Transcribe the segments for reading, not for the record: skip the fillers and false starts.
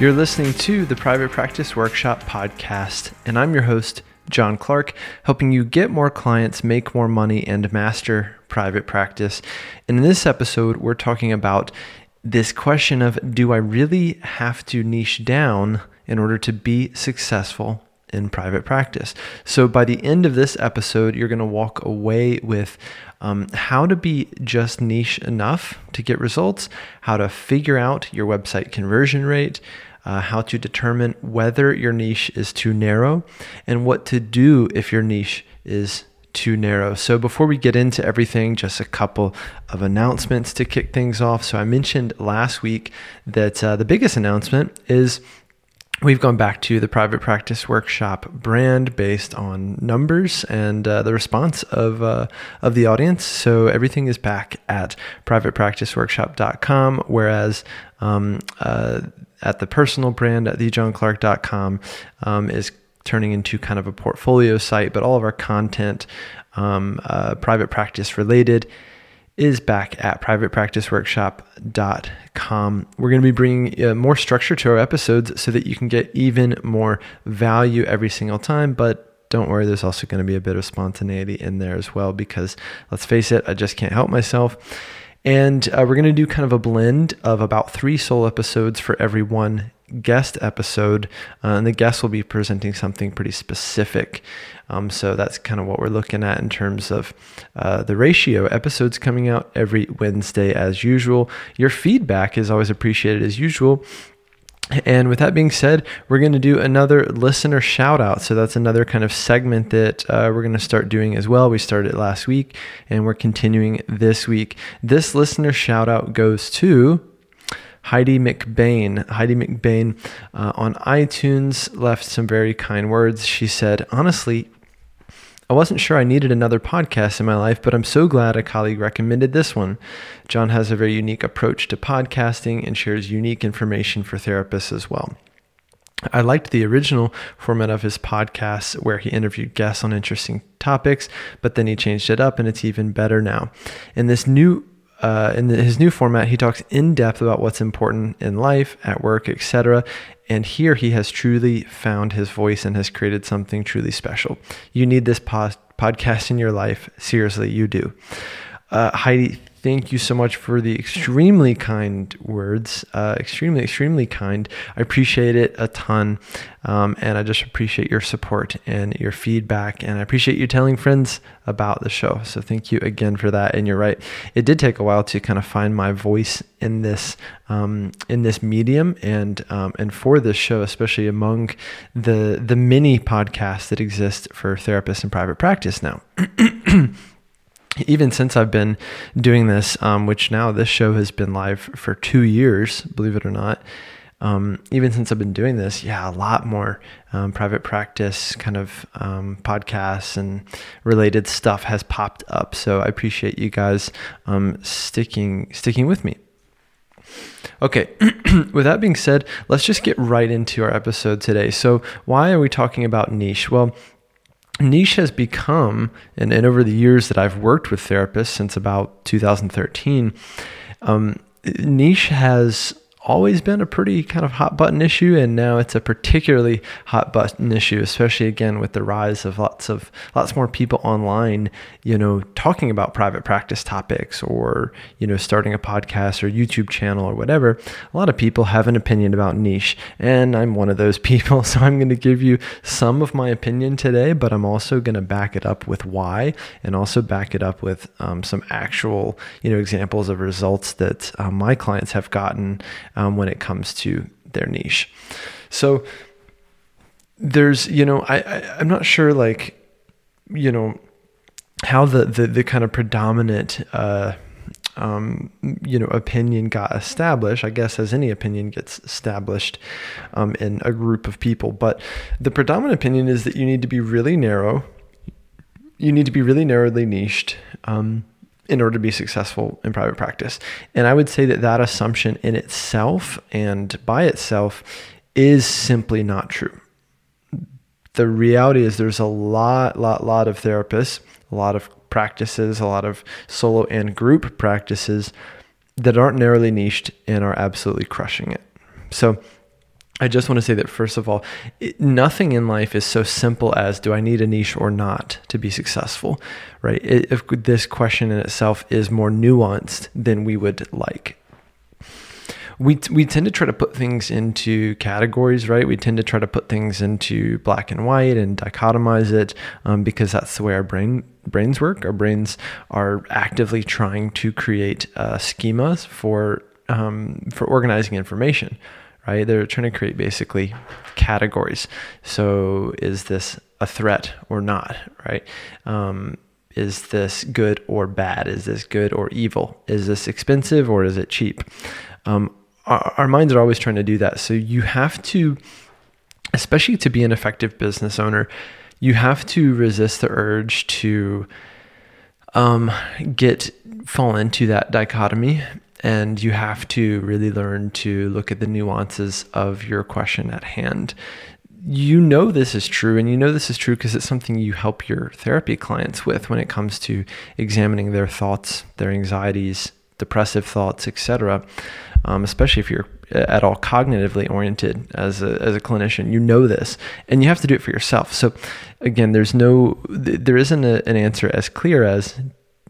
You're listening to the Private Practice Workshop podcast, and I'm your host, John Clark, helping you get more clients, make more money, and master private practice. And in this episode, we're talking about this question of, do I really have to niche down in order to be successful in private practice? So by the end of this episode, you're going to walk away with how to be just niche enough to get results, how to figure out your website conversion rate, how to determine whether your niche is too narrow, and what to do if your niche is too narrow. So before we get into everything, just a couple of announcements to kick things off. So I mentioned last week that the biggest announcement is we've gone back to the Private Practice Workshop brand based on numbers and the response of the audience. So everything is back at privatepracticeworkshop.com, whereas at the personal brand at thejohnclark.com is turning into kind of a portfolio site, but all of our content, private practice related, is back at privatepracticeworkshop.com. We're going to be bringing more structure to our episodes so that you can get even more value every single time. But don't worry, there's also going to be a bit of spontaneity in there as well, because let's face it, I just can't help myself. And we're going to do kind of a blend of about 3 solo episodes for every one guest episode, and the guest will be presenting something pretty specific. So that's kind of what we're looking at in terms of the ratio. Episodes coming out every Wednesday as usual. Your feedback is always appreciated as usual. And with that being said, we're going to do another listener shout out. So that's another kind of segment that we're going to start doing as well. We started last week and we're continuing this week. This listener shout out goes to Heidi McBain. Heidi McBain on iTunes left some very kind words. She said, honestly, I wasn't sure I needed another podcast in my life, but I'm so glad a colleague recommended this one. John has a very unique approach to podcasting and shares unique information for therapists as well. I liked the original format of his podcast where he interviewed guests on interesting topics, but then he changed it up and it's even better now. And this new his new format, he talks in depth about what's important in life, at work, etc. And here he has truly found his voice and has created something truly special. You need this podcast in your life. Seriously, you do. Heidi, thank you so much for the extremely kind words. Extremely kind. I appreciate it a ton. And I just appreciate your support and your feedback. And I appreciate you telling friends about the show. So thank you again for that. And you're right. It did take a while to kind of find my voice in this medium and for this show, especially among the many podcasts that exist for therapists in private practice now. Even since I've been doing this, which now this show has been live for 2 years, believe it or not, even since I've been doing this, a lot more private practice kind of podcasts and related stuff has popped up. So I appreciate you guys sticking with me. Okay, with that being said, let's just get right into our episode today. So why are we talking about niche? Well, niche has become, and over the years that I've worked with therapists since about 2013, niche has always been a pretty kind of hot button issue. And now it's a particularly hot button issue, especially again with the rise of lots more people online, talking about private practice topics or, starting a podcast or YouTube channel or whatever. A lot of people have an opinion about niche, and I'm one of those people. So I'm going to give you some of my opinion today, but I'm also going to back it up with why, and also back it up with some actual, examples of results that my clients have gotten when it comes to their niche. So there's, I'm not sure how the kind of predominant, opinion got established, I guess, as any opinion gets established in a group of people. But the predominant opinion is that you need to be really narrow. You need to be really narrowly niched, in order to be successful in private practice. And I would say that assumption in itself and by itself is simply not true. The reality is there's a lot of therapists, a lot of practices, a lot of solo and group practices that aren't narrowly niched and are absolutely crushing it. So I just want to say that, first of all, nothing in life is so simple as, do I need a niche or not to be successful, right? If this question in itself is more nuanced than we would like. We tend to try to put things into categories, right? We tend to try to put things into black and white and dichotomize it because that's the way our brains work. Our brains are actively trying to create schemas for organizing information, right? They're trying to create basically categories. So is this a threat or not, right? Is this good or bad? Is this good or evil? Is this expensive or is it cheap? Our minds are always trying to do that. So you have to, especially to be an effective business owner, you have to resist the urge to fall into that dichotomy. And you have to really learn to look at the nuances of your question at hand. You know this is true, and you know this is true because it's something you help your therapy clients with when it comes to examining their thoughts, their anxieties, depressive thoughts, etc. Especially if you're at all cognitively oriented as a clinician, you know this, and you have to do it for yourself. So again, there isn't an answer as clear as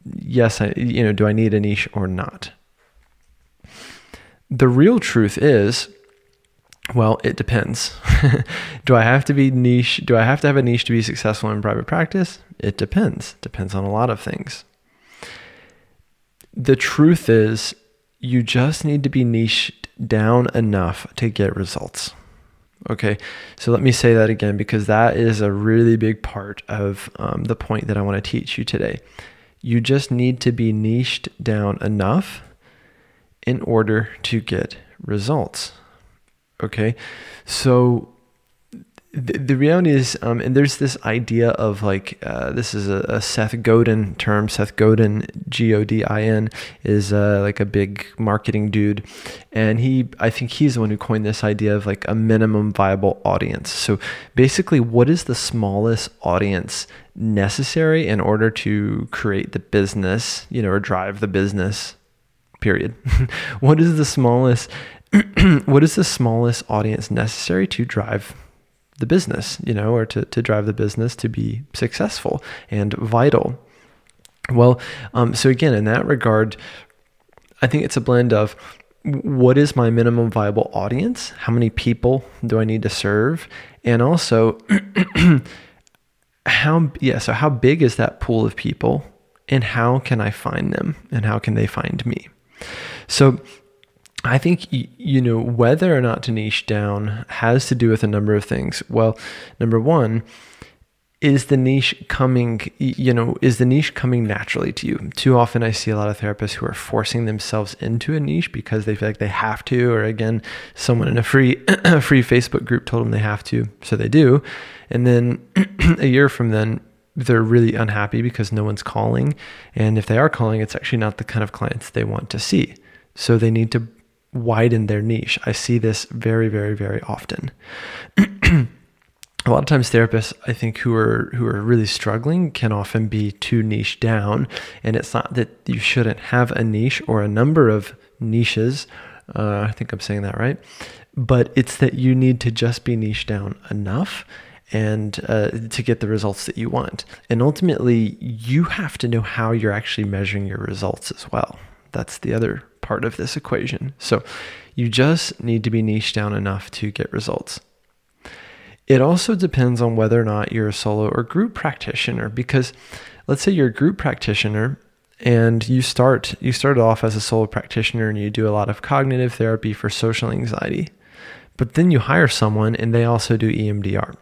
yes, do I need a niche or not? The real truth is, well, it depends. Do I have to be niche? Do I have to have a niche to be successful in private practice? It depends. Depends on a lot of things. The truth is, you just need to be niched down enough to get results. Okay, so let me say that again, because that is a really big part of the point that I want to teach you today. You just need to be niched down enough in order to get results. Okay, so the reality is, and there's this idea of like, this is a Seth Godin term. Seth Godin, Godin, is like a big marketing dude. And I think he's the one who coined this idea of like a minimum viable audience. So basically, what is the smallest audience necessary in order to create the business, or drive the business, period? What is the smallest audience necessary to drive the business, or to drive the business to be successful and vital? Well, so again, in that regard, I think it's a blend of what is my minimum viable audience? How many people do I need to serve? And also how big is that pool of people, and how can I find them, and how can they find me? So I think, whether or not to niche down has to do with a number of things. Well, number one, is the niche coming naturally to you? Too often I see a lot of therapists who are forcing themselves into a niche because they feel like they have to, or again, someone in a free Facebook group told them they have to, so they do. And then a year from then, they're really unhappy because no one's calling. And if they are calling, it's actually not the kind of clients they want to see. So they need to widen their niche. I see this very, very, very often. A lot of times therapists, I think, who are really struggling can often be too niche down. And it's not that you shouldn't have a niche or a number of niches. I think I'm saying that right. But it's that you need to just be niche down enough and to get the results that you want. And ultimately, you have to know how you're actually measuring your results as well. That's the other part of this equation. So you just need to be niched down enough to get results. It also depends on whether or not you're a solo or group practitioner, because let's say you're a group practitioner and you start off as a solo practitioner and you do a lot of cognitive therapy for social anxiety, but then you hire someone and they also do EMDR.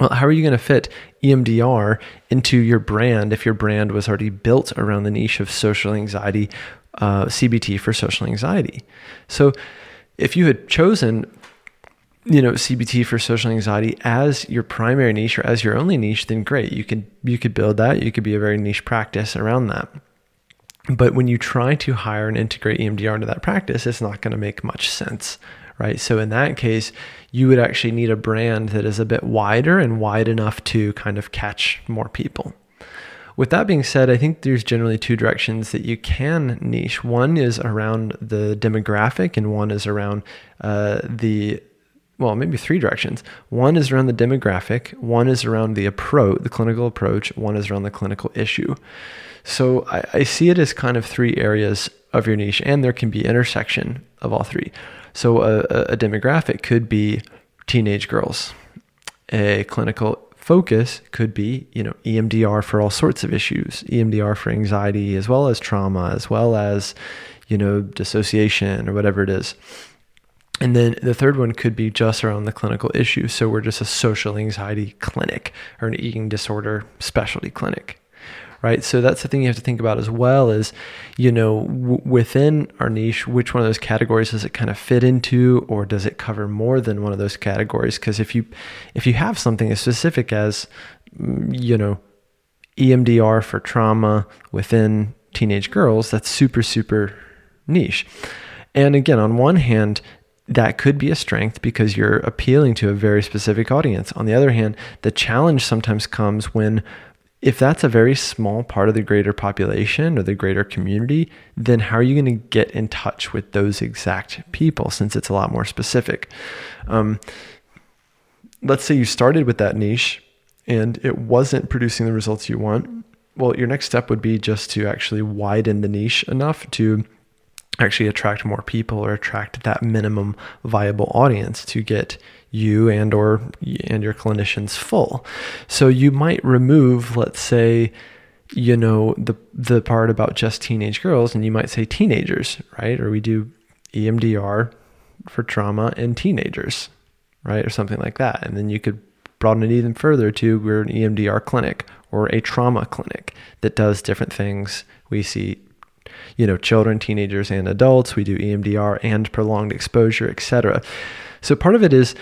Well, how are you going to fit EMDR into your brand if your brand was already built around the niche of social anxiety, CBT for social anxiety? So if you had chosen, CBT for social anxiety as your primary niche or as your only niche, then great. You could build that. You could be a very niche practice around that. But when you try to hire and integrate EMDR into that practice, it's not going to make much sense, right? So in that case, you would actually need a brand that is a bit wider and wide enough to kind of catch more people. With that being said, I think there's generally two directions that you can niche. One is around the demographic and one is around well, maybe three directions. One is around the demographic, one is around the clinical approach, one is around the clinical issue. So I see it as kind of three areas of your niche, and there can be intersection of all three. So a demographic could be teenage girls. A clinical focus could be, EMDR for all sorts of issues, EMDR for anxiety, as well as trauma, as well as, dissociation or whatever it is. And then the third one could be just around the clinical issue. So we're just a social anxiety clinic or an eating disorder specialty clinic, right? So that's the thing you have to think about as well is, within our niche, which one of those categories does it kind of fit into, or does it cover more than one of those categories? Because if you have something as specific as, EMDR for trauma within teenage girls, that's super, super niche. And again, on one hand, that could be a strength because you're appealing to a very specific audience. On the other hand, the challenge sometimes comes if that's a very small part of the greater population or the greater community, then how are you going to get in touch with those exact people since it's a lot more specific? Let's say you started with that niche and it wasn't producing the results you want. Well, your next step would be just to actually widen the niche enough to actually attract more people or attract that minimum viable audience to get you and your clinicians full. So you might remove, let's say, the part about just teenage girls, and you might say teenagers, right? Or we do EMDR for trauma in teenagers, right? Or something like that. And then you could broaden it even further to we're an EMDR clinic or a trauma clinic that does different things. We see children, teenagers, and adults. We do EMDR and prolonged exposure, etc. So part of it is,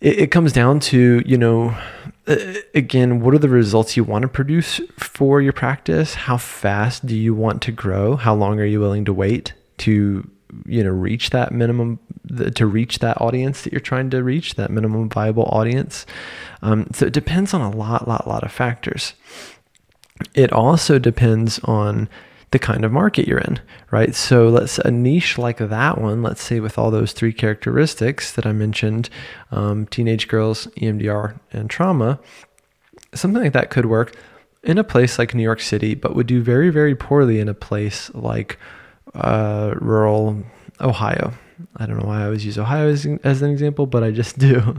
it comes down to, again, what are the results you want to produce for your practice? How fast do you want to grow? How long are you willing to wait to, reach that minimum, to reach that audience that you're trying to reach, that minimum viable audience? So it depends on a lot of factors. It also depends on the kind of market you're in, right? So a niche like that one, let's say with all those three characteristics that I mentioned, teenage girls, EMDR, and trauma, something like that could work in a place like New York City, but would do very, very poorly in a place like rural Ohio. I don't know why I always use Ohio as an example, but I just do.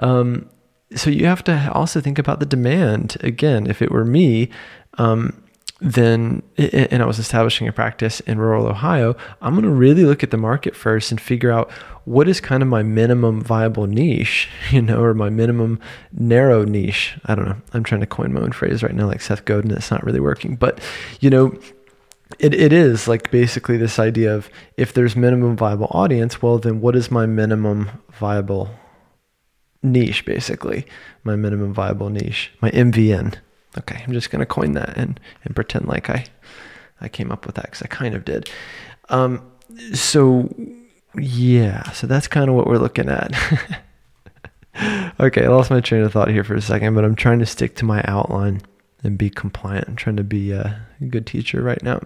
So you have to also think about the demand. Again, if it were me, and I was establishing a practice in rural Ohio, I'm going to really look at the market first and figure out what is kind of my minimum viable niche, or my minimum narrow niche. I don't know. I'm trying to coin my own phrase right now, like Seth Godin. It's not really working, but it is like basically this idea of if there's minimum viable audience, well, then what is my minimum viable niche? Basically my minimum viable niche, my MVN. Okay, I'm just going to coin that and pretend like I came up with that because I kind of did. So that's kind of what we're looking at. Okay, I lost my train of thought here for a second, but I'm trying to stick to my outline and be compliant. I'm trying to be a good teacher right now.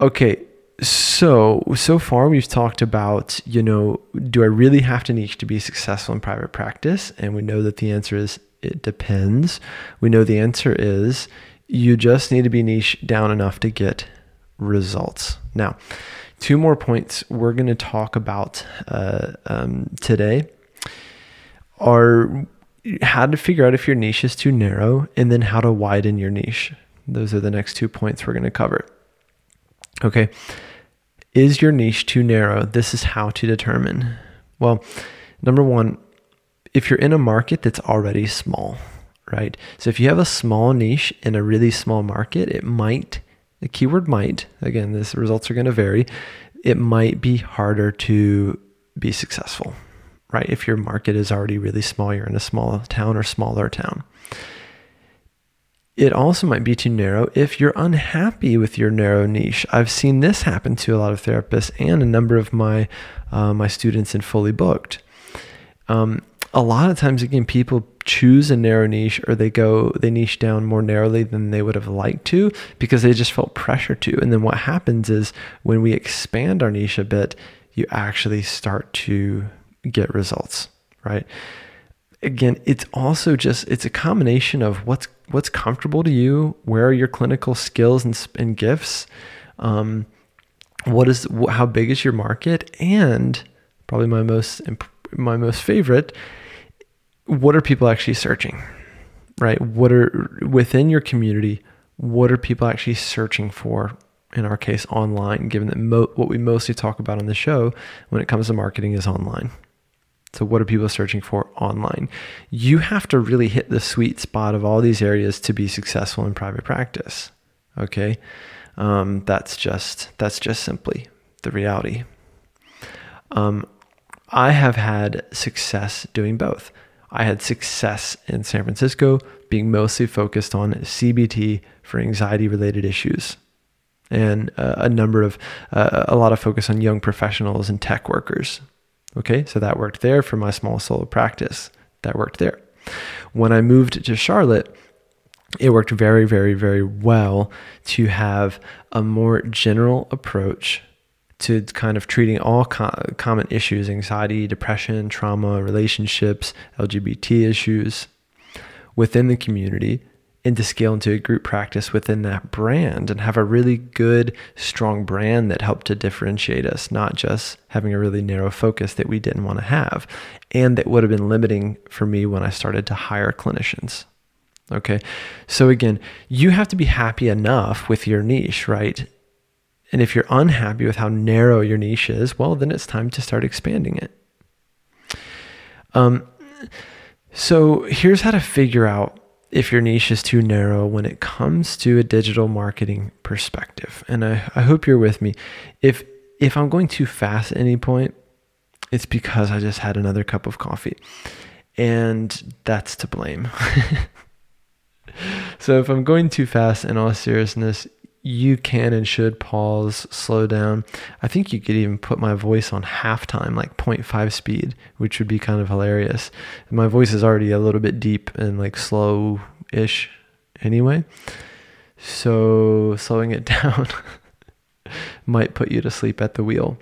Okay, so far we've talked about, do I really have to niche to be successful in private practice? And we know that the answer is it depends. We know the answer is you just need to be niche down enough to get results. Now, two more points we're going to talk about today are how to figure out if your niche is too narrow and then how to widen your niche. Those are the next 2 points we're going to cover. Okay. Is your niche too narrow? This is how to determine. Well, number one, if you're in a market that's already small, right? So if you have a small niche in a really small market, the keyword might, again, these results are going to vary. It might be harder to be successful, right? If your market is already really small, you're in a small town or smaller town. It also might be too narrow if you're unhappy with your narrow niche. I've seen this happen to a lot of therapists and a number of my, my students in Fully Booked. A lot of times, again, people choose a narrow niche or they niche down more narrowly than they would have liked to because they just felt pressure to. And then what happens is when we expand our niche a bit, you actually start to get results, right? Again, it's also just, it's a combination of what's comfortable to you, where are your clinical skills and gifts, how big is your market, and probably my most favorite, what are people actually searching, right? Within your community, what are people actually searching for? In our case, online, given that what we mostly talk about on the show when it comes to marketing is online. So what are people searching for online? You have to really hit the sweet spot of all these areas to be successful in private practice. Okay. That's just simply the reality. I have had success doing both. I had success in San Francisco being mostly focused on CBT for anxiety related issues, and a lot of focus on young professionals and tech workers. Okay, so that worked there for my small solo practice. That worked there. When I moved to Charlotte, it worked very, very, very well to have a more general approach to kind of treating all common issues, anxiety, depression, trauma, relationships, LGBT issues within the community, and to scale into a group practice within that brand and have a really good, strong brand that helped to differentiate us, not just having a really narrow focus that we didn't want to have, and that would have been limiting for me when I started to hire clinicians. Okay. So again, you have to be happy enough with your niche, right? And if you're unhappy with how narrow your niche is, well, then it's time to start expanding it. So here's how to figure out if your niche is too narrow when it comes to a digital marketing perspective. And I hope you're with me. If I'm going too fast at any point, it's because I just had another cup of coffee, and that's to blame. So if I'm going too fast, in all seriousness, you can and should pause, slow down. I think you could even put my voice on halftime, like 0.5 speed, which would be kind of hilarious. My voice is already a little bit deep and like slow-ish anyway. So slowing it down might put you to sleep at the wheel.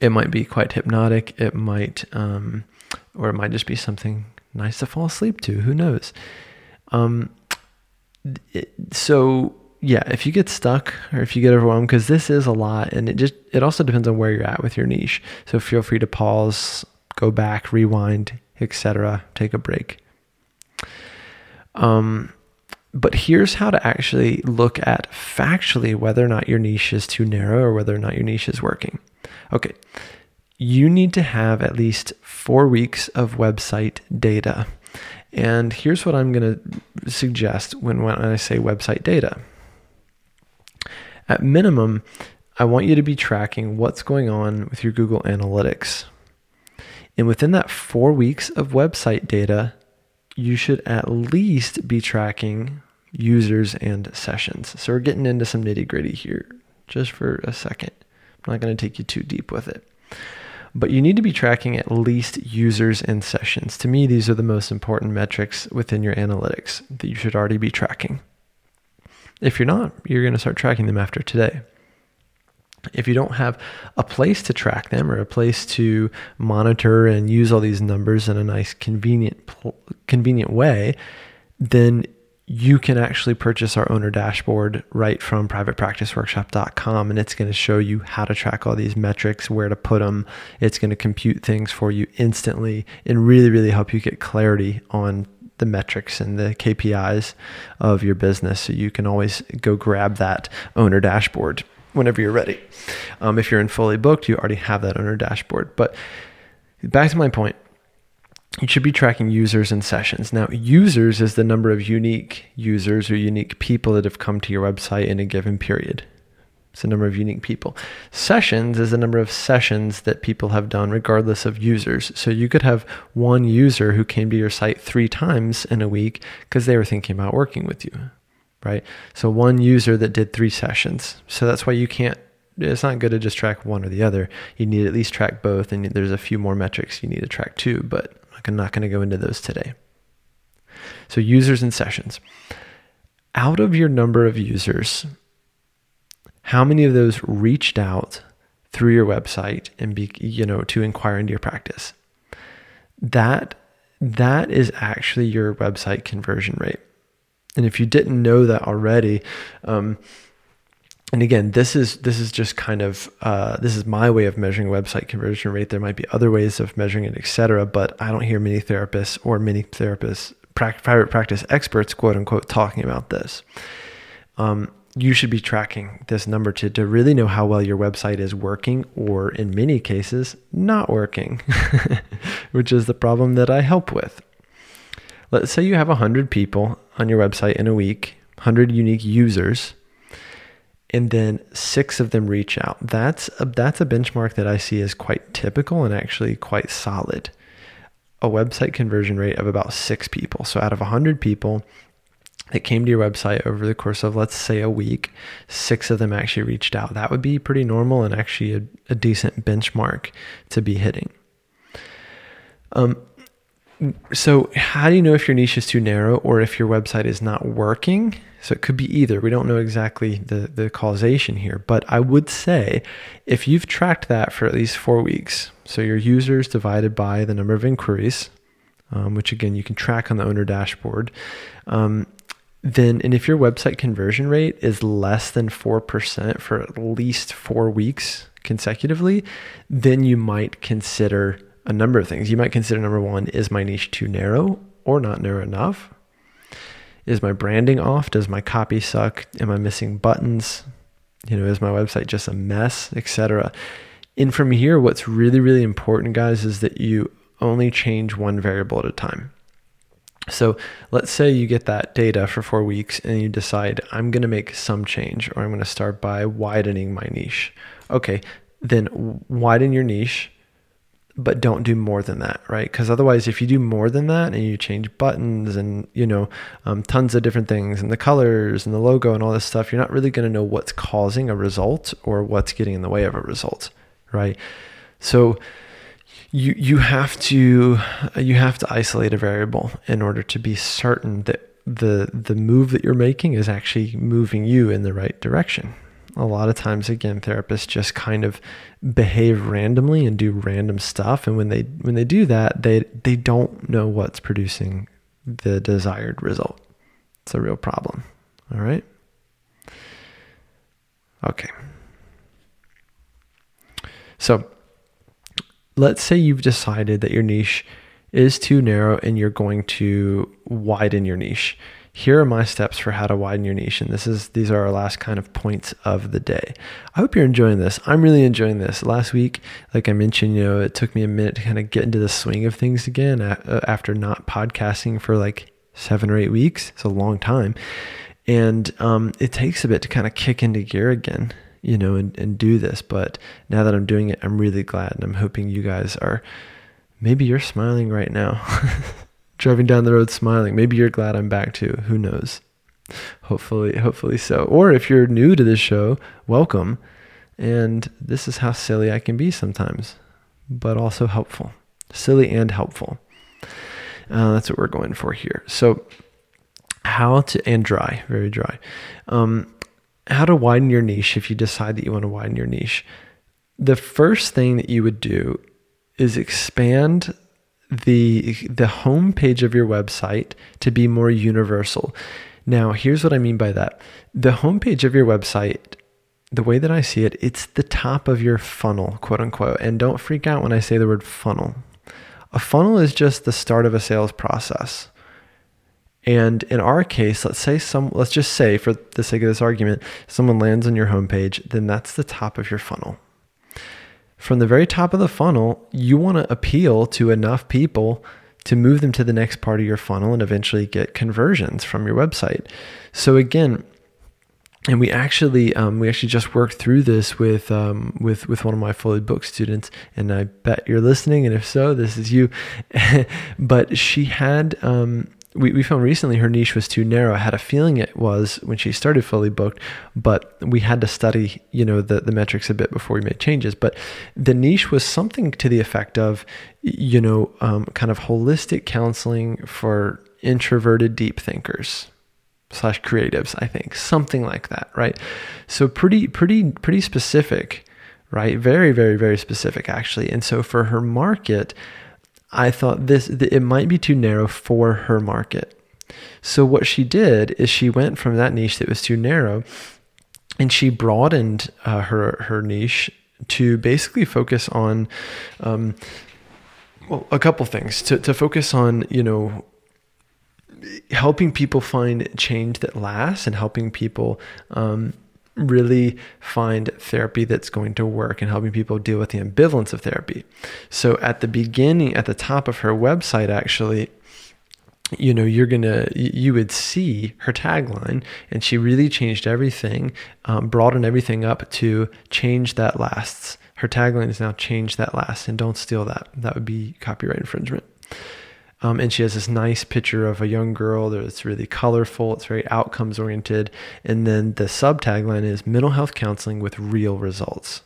It might be quite hypnotic. It might, or it might just be something nice to fall asleep to. Who knows? So yeah, if you get stuck or if you get overwhelmed, because this is a lot, and it also depends on where you're at with your niche. So feel free to pause, go back, rewind, etc. Take a break. But here's how to actually look at factually whether or not your niche is too narrow or whether or not your niche is working. Okay. You need to have at least 4 weeks of website data. And here's what I'm going to suggest when I say website data. At minimum, I want you to be tracking what's going on with your Google Analytics. And within that 4 weeks of website data, you should at least be tracking users and sessions. So we're getting into some nitty-gritty here just for a second. I'm not going to take you too deep with it. But you need to be tracking at least users and sessions. To me, these are the most important metrics within your analytics that you should already be tracking. If you're not, you're going to start tracking them after today. If you don't have a place to track them or a place to monitor and use all these numbers in a nice, convenient way, then you can actually purchase our owner dashboard right from privatepracticeworkshop.com, and it's going to show you how to track all these metrics, where to put them. It's going to compute things for you instantly and really, really help you get clarity on the metrics and the KPIs of your business. So you can always go grab that owner dashboard whenever you're ready. If you're in Fully Booked, you already have that owner dashboard. But back to my point. You should be tracking users and sessions. Now, users is the number of unique users or unique people that have come to your website in a given period. It's the number of unique people. Sessions is the number of sessions that people have done regardless of users. So you could have one user who came to your site 3 times in a week because they were thinking about working with you, right? So one user that did 3 sessions. So that's why it's not good to just track one or the other. You need to at least track both, and there's a few more metrics you need to track too, but I'm not going to go into those today. So users and sessions. Out of your number of users, how many of those reached out through your website and be, to inquire into your practice. That is actually your website conversion rate. And if you didn't know that already, and again, this is just kind of, this is my way of measuring website conversion rate. There might be other ways of measuring it, et cetera, but I don't hear many therapists or private practice experts, quote unquote, talking about this. You should be tracking this number to really know how well your website is working, or in many cases, not working, which is the problem that I help with. Let's say you have 100 people on your website in a week, 100 unique users, and then 6 of them reach out. That's a benchmark that I see is quite typical and actually quite solid. A website conversion rate of about 6 people. So out of 100 people that came to your website over the course of, let's say, a week, 6 of them actually reached out. That would be pretty normal and actually a decent benchmark to be hitting. So how do you know if your niche is too narrow or if your website is not working? So it could be either. We don't know exactly the causation here, but I would say if you've tracked that for at least 4 weeks, so your users divided by the number of inquiries, which again, you can track on the owner dashboard, and if your website conversion rate is less than 4% for at least 4 weeks consecutively, then you might consider a number of things. You might consider, number one, is my niche too narrow or not narrow enough? Is my branding off? Does my copy suck? Am I missing buttons? Is my website just a mess, etc.? And from here, what's really, really important, guys, is that you only change one variable at a time. So let's say you get that data for 4 weeks and you decide, I'm going to make some change, or I'm going to start by widening my niche. Okay, then widen your niche, but don't do more than that, right? Because otherwise, if you do more than that and you change buttons and, tons of different things and the colors and the logo and all this stuff, you're not really going to know what's causing a result or what's getting in the way of a result, right? So You have to isolate a variable in order to be certain that the move that you're making is actually moving you in the right direction. A lot of times, again, therapists just kind of behave randomly and do random stuff, and when they do that, they don't know what's producing the desired result. It's a real problem. All right. Okay. So let's say you've decided that your niche is too narrow and you're going to widen your niche. Here are my steps for how to widen your niche. And these are our last kind of points of the day. I hope you're enjoying this. I'm really enjoying this. Last week, like I mentioned, it took me a minute to kind of get into the swing of things again after not podcasting for like 7 or 8 weeks. It's a long time. And it takes a bit to kind of kick into gear again, and do this. But now that I'm doing it, I'm really glad. And I'm hoping you guys are, maybe you're smiling right now, driving down the road, smiling. Maybe you're glad I'm back too. Who knows? Hopefully so. Or if you're new to this show, welcome. And this is how silly I can be sometimes, but also helpful, silly and helpful. That's what we're going for here. So very dry. How to widen your niche if you decide that you want to widen your niche. The first thing that you would do is expand the homepage of your website to be more universal. Now, here's what I mean by that. The homepage of your website, the way that I see it, it's the top of your funnel, quote unquote. And don't freak out when I say the word funnel. A funnel is just the start of a sales process. And in our case, let's just say, for the sake of this argument, someone lands on your homepage, then that's the top of your funnel. From the very top of the funnel, you want to appeal to enough people to move them to the next part of your funnel and eventually get conversions from your website. So again, and we actually just worked through this with one of my Fully Booked students, and I bet you're listening, and if so, this is you. But she had, we found recently her niche was too narrow. I had a feeling it was when she started Fully Booked, but we had to study, the metrics a bit before we made changes. But the niche was something to the effect of, kind of holistic counseling for introverted deep thinkers / creatives, I think, something like that, right? So pretty specific, right? Very, very, very specific, actually. And so for her market, I thought it might be too narrow for her market. So what she did is she went from that niche that was too narrow, and she broadened her niche to basically focus on a couple things. To focus on, helping people find change that lasts, and helping people really find therapy that's going to work, and helping people deal with the ambivalence of therapy. So at the beginning, at the top of her website, actually, you would see her tagline, and she really changed everything, broadened everything up to change that lasts. Her tagline is now change that lasts, and don't steal that. That would be copyright infringement. And she has this nice picture of a young girl that's really colorful. It's very outcomes oriented. And then the sub tagline is mental health counseling with real results.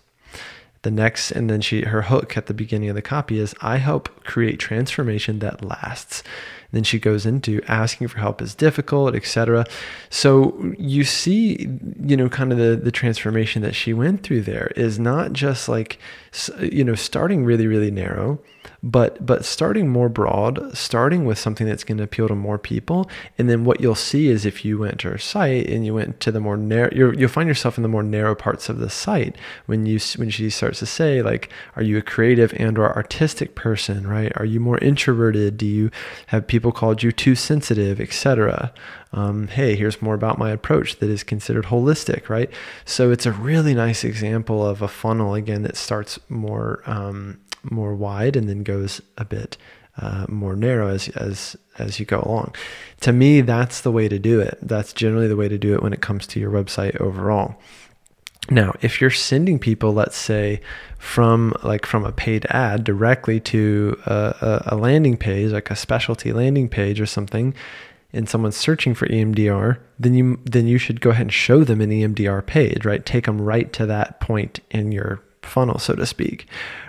Her hook at the beginning of the copy is, I help create transformation that lasts. And then she goes into asking for help is difficult, etc. So you see, kind of the transformation that she went through there is not just like, starting really, really narrow, but starting more broad, starting with something that's going to appeal to more people. And then what you'll see is, if you went to her site and you went to the more narrow, you'll find yourself in the more narrow parts of the site when she starts to say, like, are you a creative and or artistic person, right? Are you more introverted? Do you have people called you too sensitive, etc.? Hey, here's more about my approach that is considered holistic, right? So it's a really nice example of a funnel, again, that starts more wide and then goes a bit more narrow as you go along. To me, that's the way to do it. That's generally the way to do it when it comes to your website overall. Now, if you're sending people, let's say, from a paid ad directly to a landing page, like a specialty landing page or something, and someone's searching for EMDR, then you should go ahead and show them an EMDR page, right? Take them right to that point in your funnel, so to speak,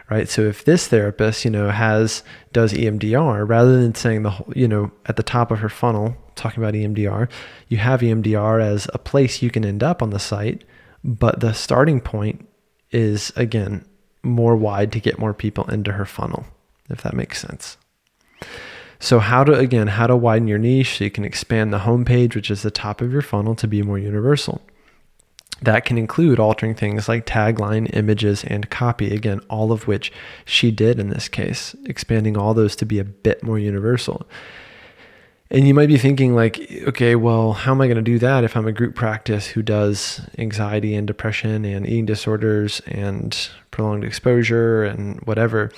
right? So if this therapist, does EMDR, rather than saying at the top of her funnel, talking about EMDR, you have EMDR as a place you can end up on the site, but the starting point is, again, more wide to get more people into her funnel, if that makes sense. So how to widen your niche so you can expand the homepage, which is the top of your funnel, to be more universal. That can include altering things like tagline, images, and copy, again, all of which she did in this case, expanding all those to be a bit more universal. And you might be thinking, like, okay, well, how am I going to do that if I'm a group practice who does anxiety and depression and eating disorders and prolonged exposure and whatever?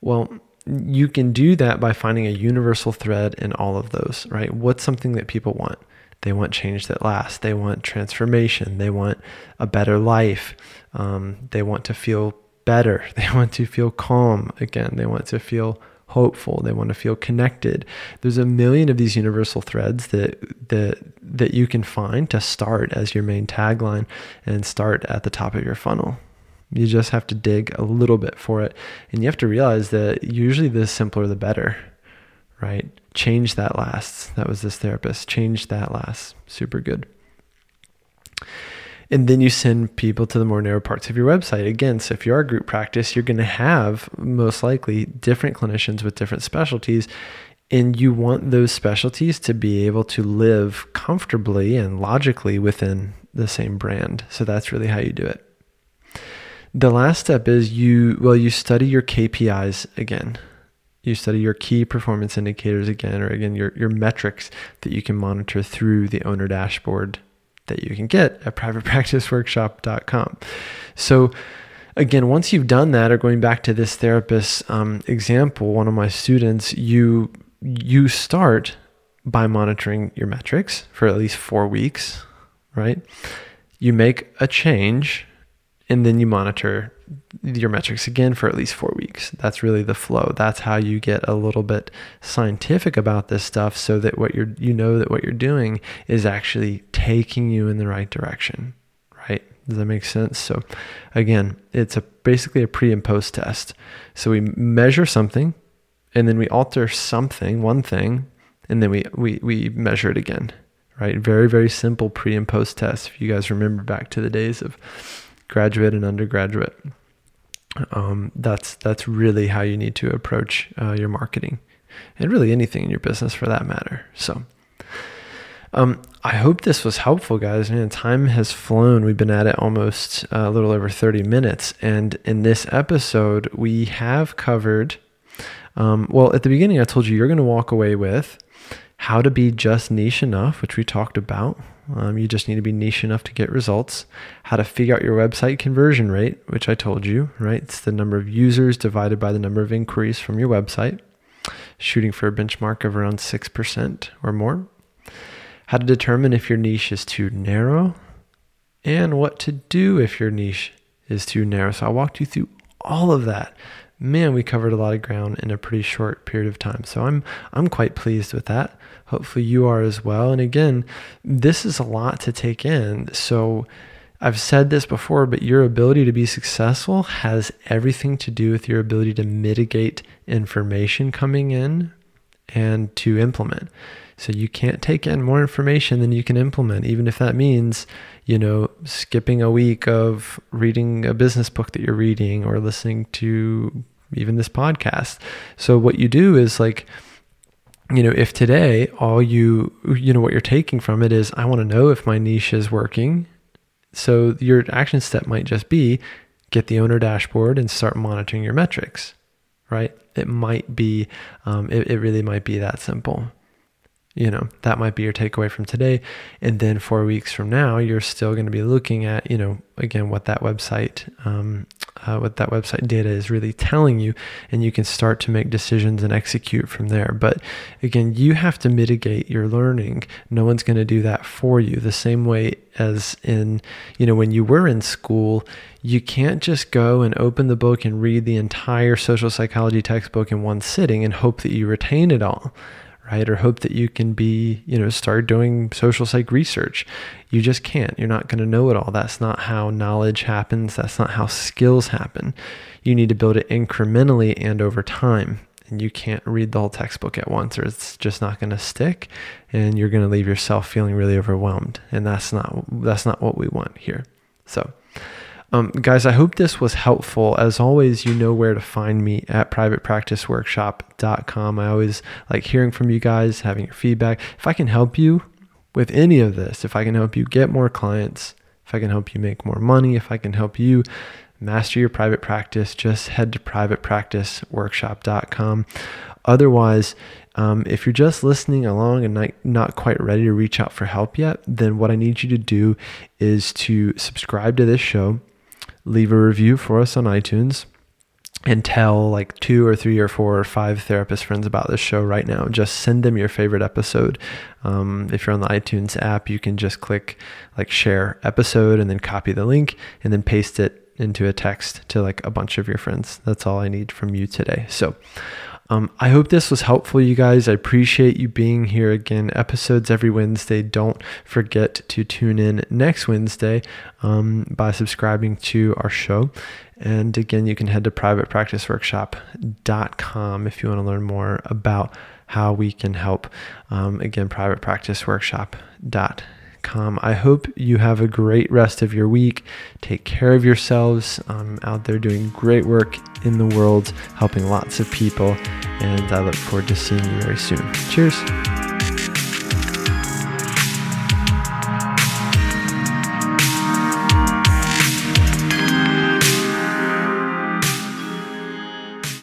Well, you can do that by finding a universal thread in all of those, right? What's something that people want? They want change that lasts. They want transformation. They want a better life. They want to feel better. They want to feel calm again. They want to feel hopeful. They want to feel connected. There's a million of these universal threads that you can find to start as your main tagline and start at the top of your funnel. You just have to dig a little bit for it. And you have to realize that usually the simpler, the better, right? Change that lasts. That was this therapist. Change that lasts. Super good. And then you send people to the more narrow parts of your website. Again, so if you are a group practice, you're going to have most likely different clinicians with different specialties, and you want those specialties to be able to live comfortably and logically within the same brand. So that's really how you do it. The last step is you study your KPIs again. You study your key performance indicators again, or again, your metrics that you can monitor through the owner dashboard that you can get at privatepracticeworkshop.com. So again, once you've done that, or going back to this therapist example, one of my students, you start by monitoring your metrics for at least 4 weeks, right? You make a change, and then you monitor your metrics again for at least 4 weeks. That's really the flow. That's how you get a little bit scientific about this stuff, so that what you're doing is actually taking you in the right direction, right? Does that make sense? So again, it's basically a pre and post test. So we measure something, and then we alter one thing, and then we measure it again, right? Very, very simple pre and post test. If you guys remember back to the days of graduate and undergraduate. That's really how you need to approach your marketing, and really anything in your business for that matter. So I hope this was helpful, guys. Man, time has flown. We've been at it almost a little over 30 minutes. And in this episode, we have covered, well, at the beginning, I told you you're going to walk away with how to be just niche enough, which we talked about. You just need to be niche enough to get results. How to figure out your website conversion rate, which I told you, right? It's the number of users divided by the number of inquiries from your website, shooting for a benchmark of around 6% or more. How to determine if your niche is too narrow, and what to do if your niche is too narrow. So I walked you through all of that. Man, we covered a lot of ground in a pretty short period of time. So I'm quite pleased with that. Hopefully you are as well. And again, this is a lot to take in. So I've said this before, but your ability to be successful has everything to do with your ability to mitigate information coming in and to implement. So you can't take in more information than you can implement, even if that means, you know, skipping a week of reading a business book that you're reading or listening to even this podcast. So what you do is, like, you know, if today all you know, what you're taking from it is, I want to know if my niche is working. So your action step might just be get the owner dashboard and start monitoring your metrics, right? It might be, it really might be that simple. You know, that might be your takeaway from today. And then 4 weeks from now, you're still going to be looking at, you know, again, what that website data is really telling you, and you can start to make decisions and execute from there. But again, you have to mitigate your learning. No one's going to do that for you. The same way as in, you know, when you were in school, you can't just go and open the book and read the entire social psychology textbook in one sitting and hope that you retain it all. Right? Or hope that you can be, you know, start doing social psych research. You just can't. You're not going to know it all. That's not how knowledge happens. That's not how skills happen. You need to build it incrementally and over time. And you can't read the whole textbook at once, or it's just not going to stick, and you're going to leave yourself feeling really overwhelmed. And that's not what we want here. So guys, I hope this was helpful. As always, you know where to find me at privatepracticeworkshop.com. I always like hearing from you guys, having your feedback. If I can help you with any of this, if I can help you get more clients, if I can help you make more money, if I can help you master your private practice, just head to privatepracticeworkshop.com. Otherwise, if you're just listening along and not quite ready to reach out for help yet, then what I need you to do is to subscribe to this show, leave a review for us on iTunes, and tell like 2 or 3 or 4 or 5 therapist friends about this show right now. Just send them your favorite episode. If you're on the iTunes app, you can just click like share episode and then copy the link and then paste it into a text to like a bunch of your friends. That's all I need from you today. So I hope this was helpful, you guys. I appreciate you being here again. Episodes every Wednesday. Don't forget to tune in next Wednesday by subscribing to our show. And again, you can head to privatepracticeworkshop.com if you want to learn more about how we can help. Again, privatepracticeworkshop.com. I hope you have a great rest of your week. Take care of yourselves. I'm out there doing great work in the world, helping lots of people, and I look forward to seeing you very soon. Cheers.